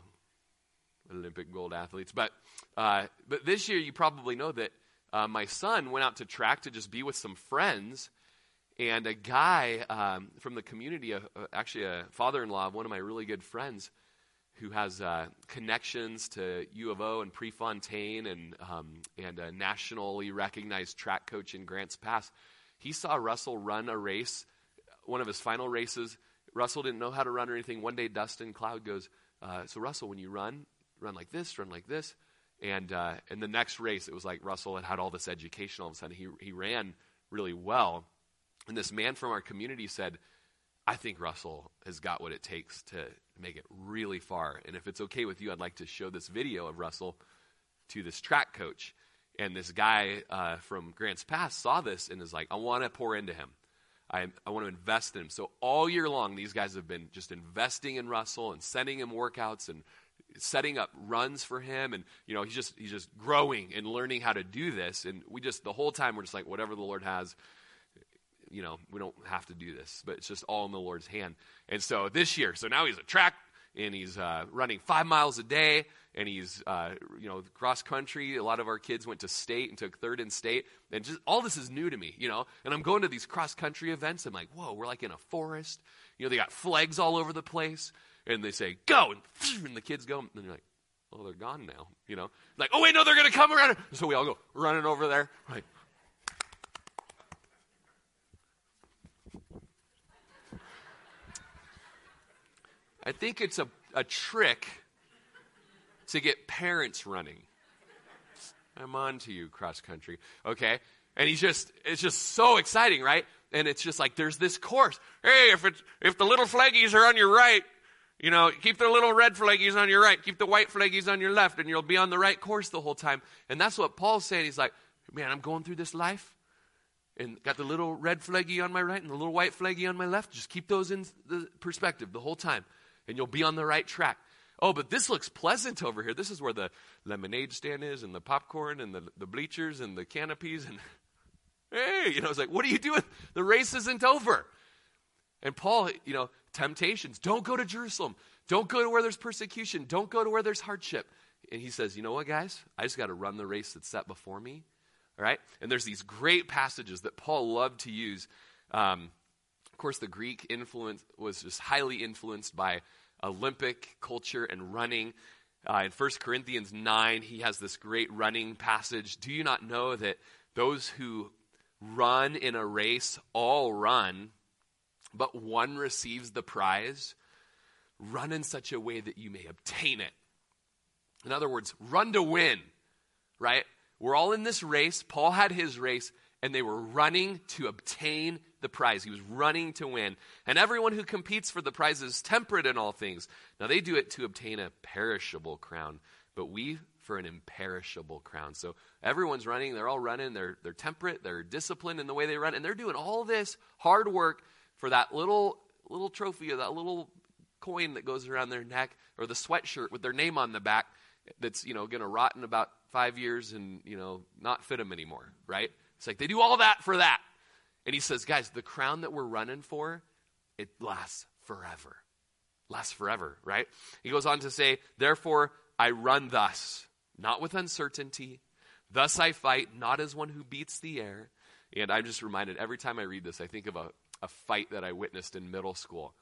Olympic gold athletes. But uh, but this year, you probably know that uh, my son went out to track to just be with some friends, and a guy um, from the community, uh, actually a father-in-law of one of my really good friends who has uh, connections to U of O and Prefontaine and, um, and a nationally recognized track coach in Grants Pass, he saw Russell run a race, one of his final races. Russell didn't know how to run or anything. One day, Dustin Cloud goes, uh, so Russell, when you run, run like this, run like this. And uh, in the next race, it was like Russell had had all this education. All of a sudden, he he ran really well. And this man from our community said, I think Russell has got what it takes to make it really far. And if it's okay with you, I'd like to show this video of Russell to this track coach. And this guy uh, from Grants Pass saw this and is like, I want to pour into him. I, I want to invest in him. So all year long, these guys have been just investing in Russell and sending him workouts and setting up runs for him. And, you know, he's just he's just growing and learning how to do this. And we just, the whole time, we're just like, whatever the Lord has, you know, we don't have to do this. But it's just all in the Lord's hand. And so this year, so now he's a track and he's uh, running five miles a day. And he's, uh, you know, cross-country. A lot of our kids went to state and took third in state. And just all this is new to me, you know. And I'm going to these cross-country events. I'm like, whoa, we're like in a forest. You know, they got flags all over the place. And they say, go. And, and the kids go. And you're like, oh, they're gone now, you know. Like, oh, wait, no, they're going to come around. So we all go running over there. Like, I think it's a, a trick to get parents running. I'm on to you, cross country. Okay? And he's just, it's just so exciting, right? And it's just like, there's this course. Hey, if it's, if the little flaggies are on your right, you know, keep the little red flaggies on your right, keep the white flaggies on your left, and you'll be on the right course the whole time. And that's what Paul's saying. He's like, man, I'm going through this life and got the little red flaggy on my right and the little white flaggy on my left. Just keep those in the perspective the whole time, and you'll be on the right track. Oh, but this looks pleasant over here. This is where the lemonade stand is and the popcorn and the, the bleachers and the canopies. And hey, you know, it's like, what are you doing? The race isn't over. And Paul, you know, temptations. Don't go to Jerusalem. Don't go to where there's persecution. Don't go to where there's hardship. And he says, you know what, guys? I just got to run the race that's set before me. all right? And there's these great passages that Paul loved to use. Um, of course, the Greek influence was just highly influenced by Olympic culture and running. Uh, in First Corinthians nine, he has this great running passage. Do you not know that those who run in a race all run, but one receives the prize? Run in such a way that you may obtain it. In other words, run to win, right? We're all in this race. Paul had his race, and they were running to obtain the prize. He was running to win. And everyone who competes for the prize is temperate in all things. Now, they do it to obtain a perishable crown, but we for an imperishable crown. So everyone's running. They're all running. They're, they're temperate. They're disciplined in the way they run. And they're doing all this hard work for that little little trophy or that little coin that goes around their neck, or the sweatshirt with their name on the back that's, you know, going to rot in about five years and, you know, not fit them anymore, right? It's like they do all that for that. And he says, guys, the crown that we're running for, it lasts forever. Lasts forever, right? He goes on to say, therefore, I run thus, not with uncertainty. Thus I fight, not as one who beats the air. And I'm just reminded, every time I read this, I think of a, a fight that I witnessed in middle school,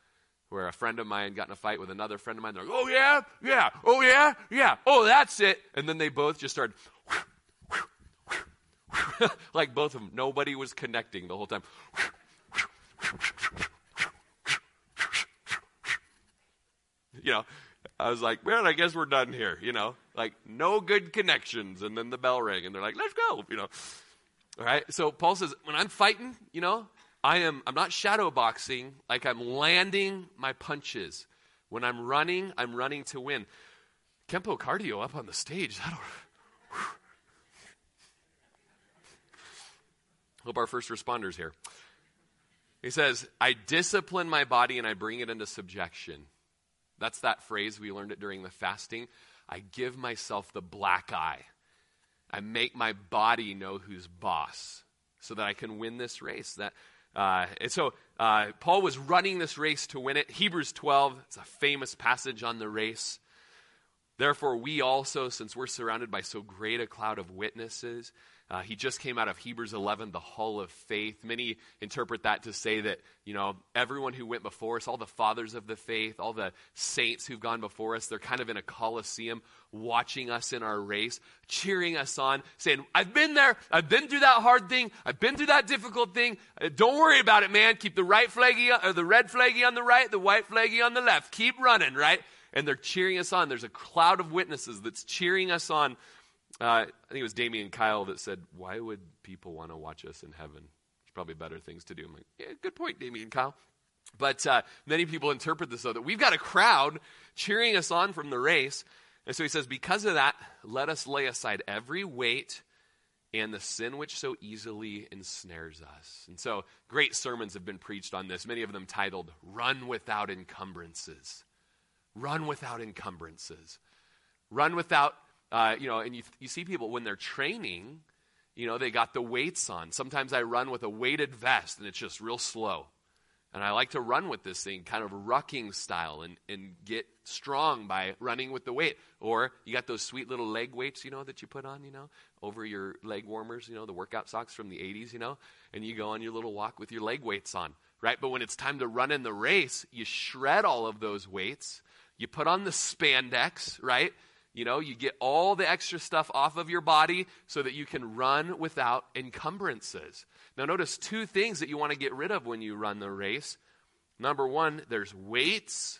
where a friend of mine got in a fight with another friend of mine. They're like, oh, yeah, yeah, oh, yeah, yeah, oh, that's it. And then they both just started, whoosh, whoosh, whoosh, whoosh. Like both of them. Nobody was connecting the whole time. Whoosh, whoosh, whoosh, whoosh, whoosh, whoosh, whoosh. You know, I was like, man, I guess we're done here, you know. Like, no good connections. And then the bell rang, and they're like, let's go, you know. All right, so Paul says, when I'm fighting, you know, I am, I'm not shadow boxing, like I'm landing my punches. When I'm running, I'm running to win. Kempo cardio up on the stage. That'll... Hope our first responders here. He says, I discipline my body and I bring it into subjection. That's that phrase. We learned it during the fasting. I give myself the black eye. I make my body know who's boss so that I can win this race. That... Uh, and so uh, Paul was running this race to win it. Hebrews twelve, it's a famous passage on the race. Therefore, we also, since we're surrounded by so great a cloud of witnesses, uh, he just came out of Hebrews eleven, the hall of faith. Many interpret that to say that, you know, everyone who went before us, all the fathers of the faith, all the saints who've gone before us, they're kind of in a coliseum watching us in our race, cheering us on, saying, I've been there. I've been through that hard thing. I've been through that difficult thing. Don't worry about it, man. Keep the right flaggy, or the red flaggy on the right, the white flaggy on the left. Keep running, right? And they're cheering us on. There's a cloud of witnesses that's cheering us on. Uh, I think it was Damian Kyle that said, why would people want to watch us in heaven? There's probably better things to do. I'm like, yeah, good point, Damian Kyle. But uh, many people interpret this, though, that we've got a crowd cheering us on from the race. And so he says, because of that, let us lay aside every weight and the sin which so easily ensnares us. And so great sermons have been preached on this, many of them titled, Run Without Encumbrances. Run without encumbrances. Run without, uh, you know, and you, you see people when they're training, you know, they got the weights on. Sometimes I run with a weighted vest, and it's just real slow. And I like to run with this thing kind of rucking style and, and get strong by running with the weight. Or you got those sweet little leg weights, you know, that you put on, you know, over your leg warmers, you know, the workout socks from the eighties, you know, and you go on your little walk with your leg weights on, right? But when it's time to run in the race, you shred all of those weights. You put on the spandex, right? You know, you get all the extra stuff off of your body so that you can run without encumbrances. Now, notice two things that you want to get rid of when you run the race. Number one, there's weights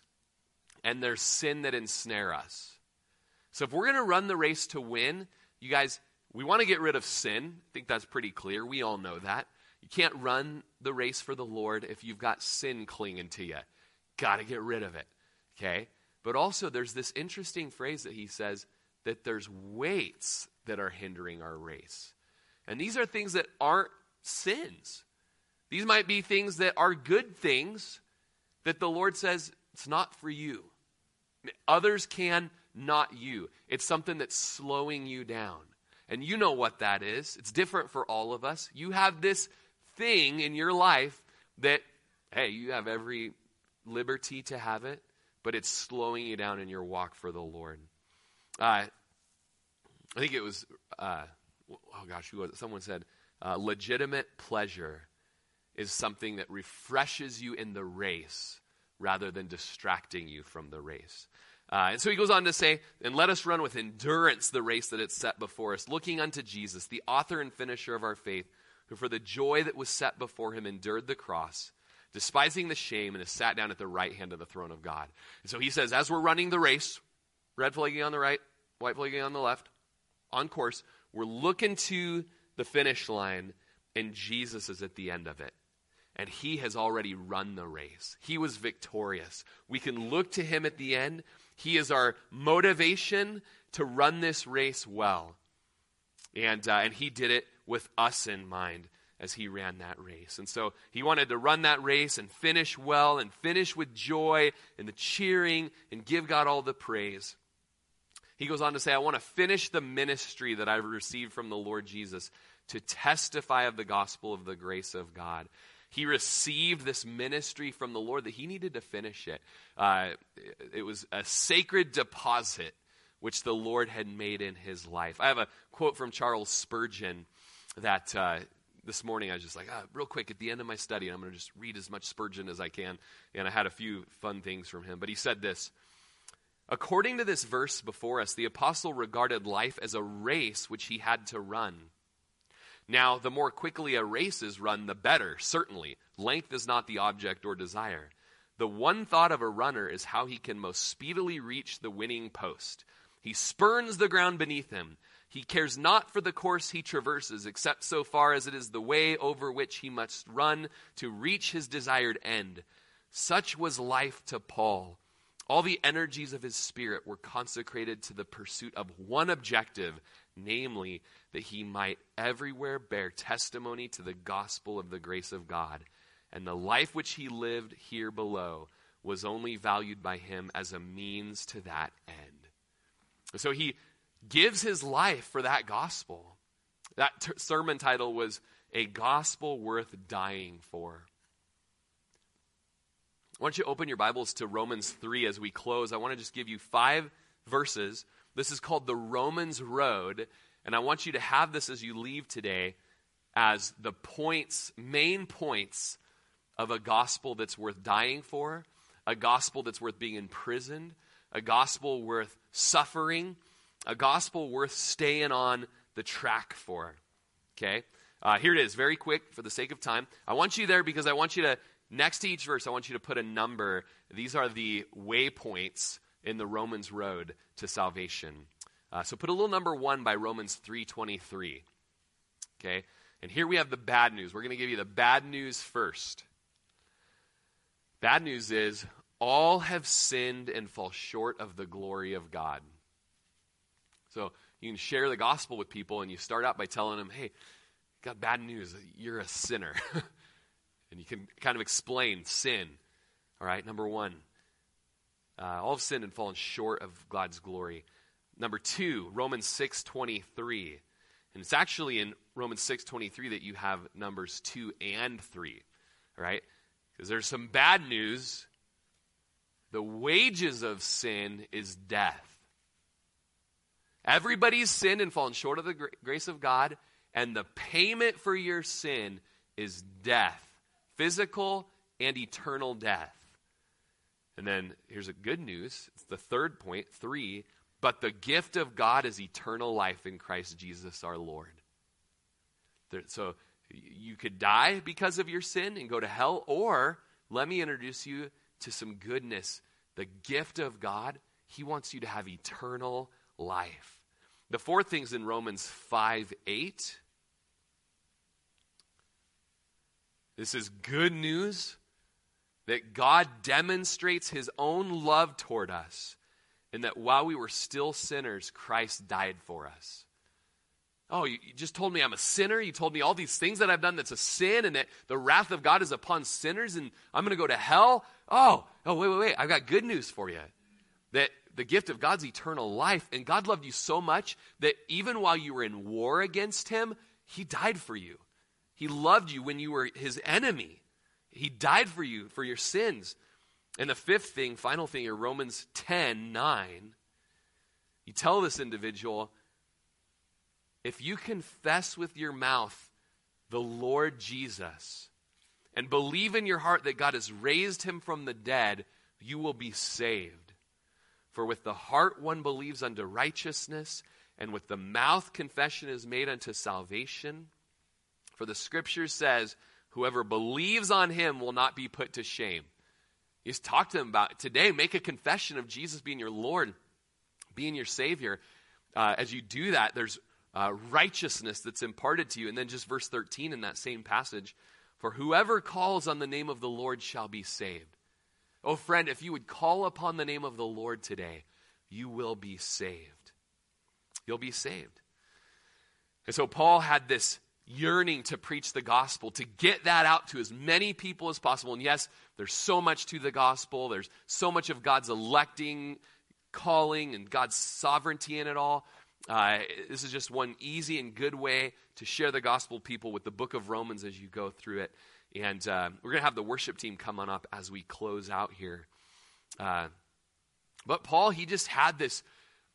and there's sin that ensnare us. So if we're going to run the race to win, you guys, we want to get rid of sin. I think that's pretty clear. We all know that. You can't run the race for the Lord if you've got sin clinging to you. Got to get rid of it, okay? But also there's this interesting phrase that he says that there's weights that are hindering our race. And these are things that aren't sins. These might be things that are good things that the Lord says it's not for you. Others can, not you. It's something that's slowing you down. And you know what that is. It's different for all of us. You have this thing in your life that, hey, you have every liberty to have it, but it's slowing you down in your walk for the Lord. Uh, I think it was uh, oh gosh, who was it? Someone said, uh, legitimate pleasure is something that refreshes you in the race rather than distracting you from the race. Uh, and so he goes on to say, and let us run with endurance the race that it's set before us, looking unto Jesus, the author and finisher of our faith, who for the joy that was set before him endured the cross, despising the shame, and is sat down at the right hand of the throne of God. And so he says, as we're running the race, red flagging on the right, white flagging on the left, on course, we're looking to the finish line, and Jesus is at the end of it. And he has already run the race. He was victorious. We can look to him at the end. He is our motivation to run this race well. And, uh, and he did it with us in mind as he ran that race. And so he wanted to run that race and finish well and finish with joy and the cheering and give God all the praise. He goes on to say, I want to finish the ministry that I've received from the Lord Jesus to testify of the gospel of the grace of God. He received this ministry from the Lord that he needed to finish it. Uh, it was a sacred deposit which the Lord had made in his life. I have a quote from Charles Spurgeon that uh, this morning I was just like, ah, real quick at the end of my study, and I'm going to just read as much Spurgeon as I can. And I had a few fun things from him. But he said this, according to this verse before us, the apostle regarded life as a race which he had to run. Now, the more quickly a race is run, the better, certainly. Length is not the object or desire. The one thought of a runner is how he can most speedily reach the winning post. He spurns the ground beneath him. He cares not for the course he traverses, except so far as it is the way over which he must run to reach his desired end. Such was life to Paul. All the energies of his spirit were consecrated to the pursuit of one objective, namely, that he might everywhere bear testimony to the gospel of the grace of God. And the life which he lived here below was only valued by him as a means to that end. So he gives his life for that gospel. That t- sermon title was A Gospel Worth Dying For. Why don't you open your Bibles to Romans three as we close. I want to just give you five verses. This is called the Romans Road, and I want you to have this as you leave today as the points, main points of a gospel that's worth dying for, a gospel that's worth being imprisoned, a gospel worth suffering, a gospel worth staying on the track for. Okay? Uh, here it is, very quick for the sake of time. I want you there because I want you to, next to each verse, I want you to put a number. These are the waypoints in the Romans road to salvation. Uh, so put a little number one by Romans three twenty-three. Okay? And here we have the bad news. We're going to give you the bad news first. Bad news is all have sinned and fall short of the glory of God. So you can share the gospel with people and you start out by telling them, hey, got bad news. You're a sinner. And you can kind of explain sin. All right, number one, uh, all have sinned and fallen short of God's glory. Number two, Romans six twenty-three. And it's actually in Romans six twenty-three that you have numbers two and three, all right? Because there's some bad news. The wages of sin is death. Everybody's sinned and fallen short of the gra- grace of God, and the payment for your sin is death. Physical and eternal death. And then here's a good news. It's the third point, three. But the gift of God is eternal life in Christ Jesus our Lord. There, so you could die because of your sin and go to hell, or let me introduce you to some goodness. The gift of God, he wants you to have eternal life. The four things in Romans five eight. This is good news that God demonstrates his own love toward us and that while we were still sinners, Christ died for us. Oh, you, you just told me I'm a sinner. You told me all these things that I've done that's a sin and that the wrath of God is upon sinners and I'm going to go to hell. Oh, oh, wait, wait, wait. I've got good news for you. That the gift of God's eternal life, and God loved you so much that even while you were in war against him, he died for you. He loved you when you were his enemy. He died for you, for your sins. And the fifth thing, final thing, in Romans ten nine, you tell this individual, If you confess with your mouth the Lord Jesus and believe in your heart that God has raised him from the dead, you will be saved. For with the heart one believes unto righteousness, and with the mouth confession is made unto salvation. For the scripture says, whoever believes on him will not be put to shame. He's talked to them about it. Today, make a confession of Jesus being your Lord, being your Savior. Uh, as you do that, there's uh, righteousness that's imparted to you. And then just verse thirteen in that same passage, for whoever calls on the name of the Lord shall be saved. Oh, friend, if you would call upon the name of the Lord today, you will be saved. You'll be saved. And so Paul had this yearning to preach the gospel, to get that out to as many people as possible. And yes, there's so much to the gospel. There's so much of God's electing, calling, and God's sovereignty in it all. Uh, this is just one easy and good way to share the gospel people with the book of Romans as you go through it. And uh, we're going to have the worship team come on up as we close out here. Uh, but Paul, he just had this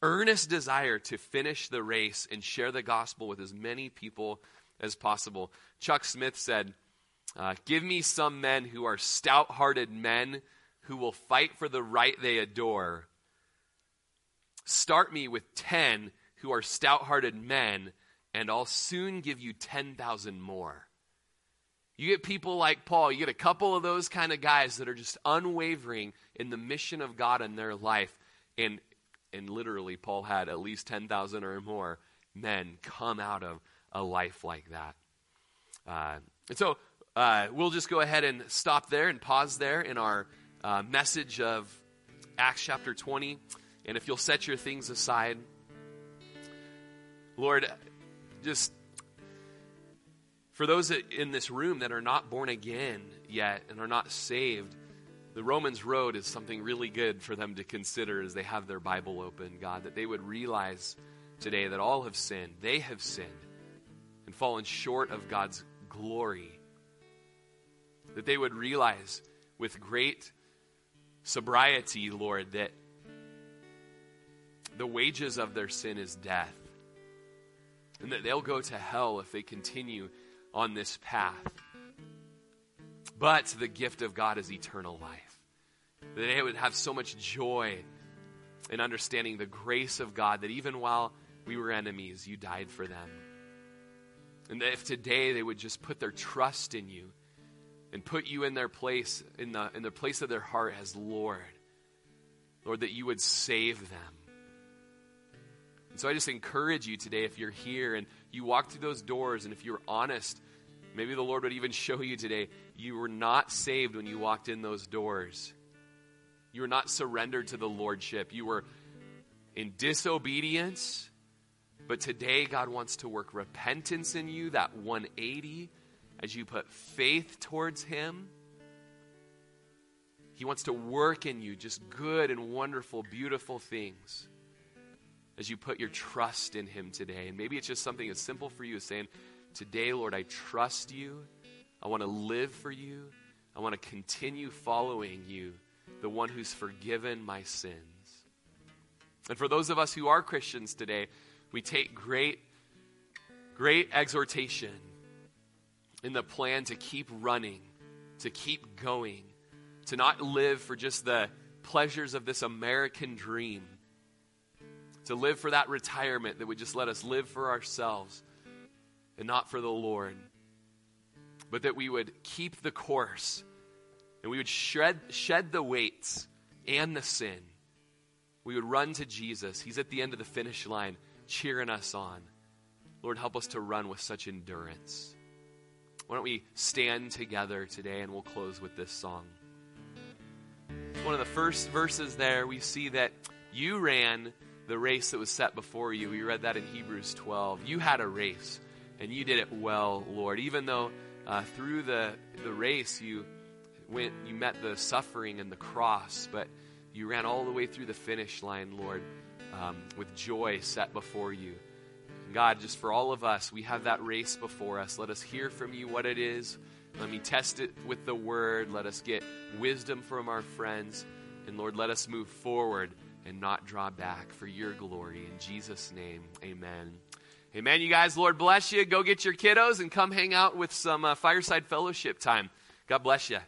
earnest desire to finish the race and share the gospel with as many people as possible. Chuck Smith said, uh, give me some men who are stout-hearted men who will fight for the right they adore. Start me with ten who are stout-hearted men, and I'll soon give you ten thousand more. You get people like Paul, you get a couple of those kind of guys that are just unwavering in the mission of God in their life. And and literally, Paul had at least ten thousand or more men come out of a life like that. Uh, and so uh, we'll just go ahead and stop there and pause there in our uh, message of Acts chapter twenty. And if you'll set your things aside, Lord, just for those in this room that are not born again yet and are not saved, the Romans Road is something really good for them to consider as they have their Bible open, God, that they would realize today that all have sinned. They have sinned and fallen short of God's glory. That they would realize with great sobriety, Lord, that the wages of their sin is death, and that they'll go to hell if they continue on this path. But the gift of God is eternal life. That they would have so much joy in understanding the grace of God that even while we were enemies, you died for them. And that if today they would just put their trust in you and put you in their place, in the, in the place of their heart as Lord, Lord, that you would save them. And so I just encourage you today, if you're here and you walk through those doors, and if you're honest, maybe the Lord would even show you today, you were not saved when you walked in those doors. You were not surrendered to the Lordship. You were in disobedience. But today God wants to work repentance in you, that one eighty, as you put faith towards him. He wants to work in you just good and wonderful, beautiful things as you put your trust in him today. And maybe it's just something as simple for you as saying, today, Lord, I trust you. I want to live for you. I want to continue following you, the one who's forgiven my sins. And for those of us who are Christians today, we take great, great exhortation in the plan to keep running, to keep going, to not live for just the pleasures of this American dream, to live for that retirement that would just let us live for ourselves and not for the Lord, but that we would keep the course and we would shed, shed the weights and the sin. We would run to Jesus. He's at the end of the finish line cheering us on. Lord, help us to run with such endurance. Why don't we stand together today, and we'll close with this song. One of the first verses there, we see that you ran the race that was set before you. We read that in Hebrews twelve. You had a race, and you did it well, Lord. Even though uh, through the, the race you went, you met the suffering and the cross, but you ran all the way through the finish line, Lord, um, with joy set before you. And God, just for all of us, we have that race before us. Let us hear from you what it is. Let me test it with the word. Let us get wisdom from our friends. And Lord, let us move forward and not draw back for your glory. In Jesus' name, amen. Amen, you guys. Lord bless you. Go get your kiddos and come hang out with some uh, fireside fellowship time. God bless you.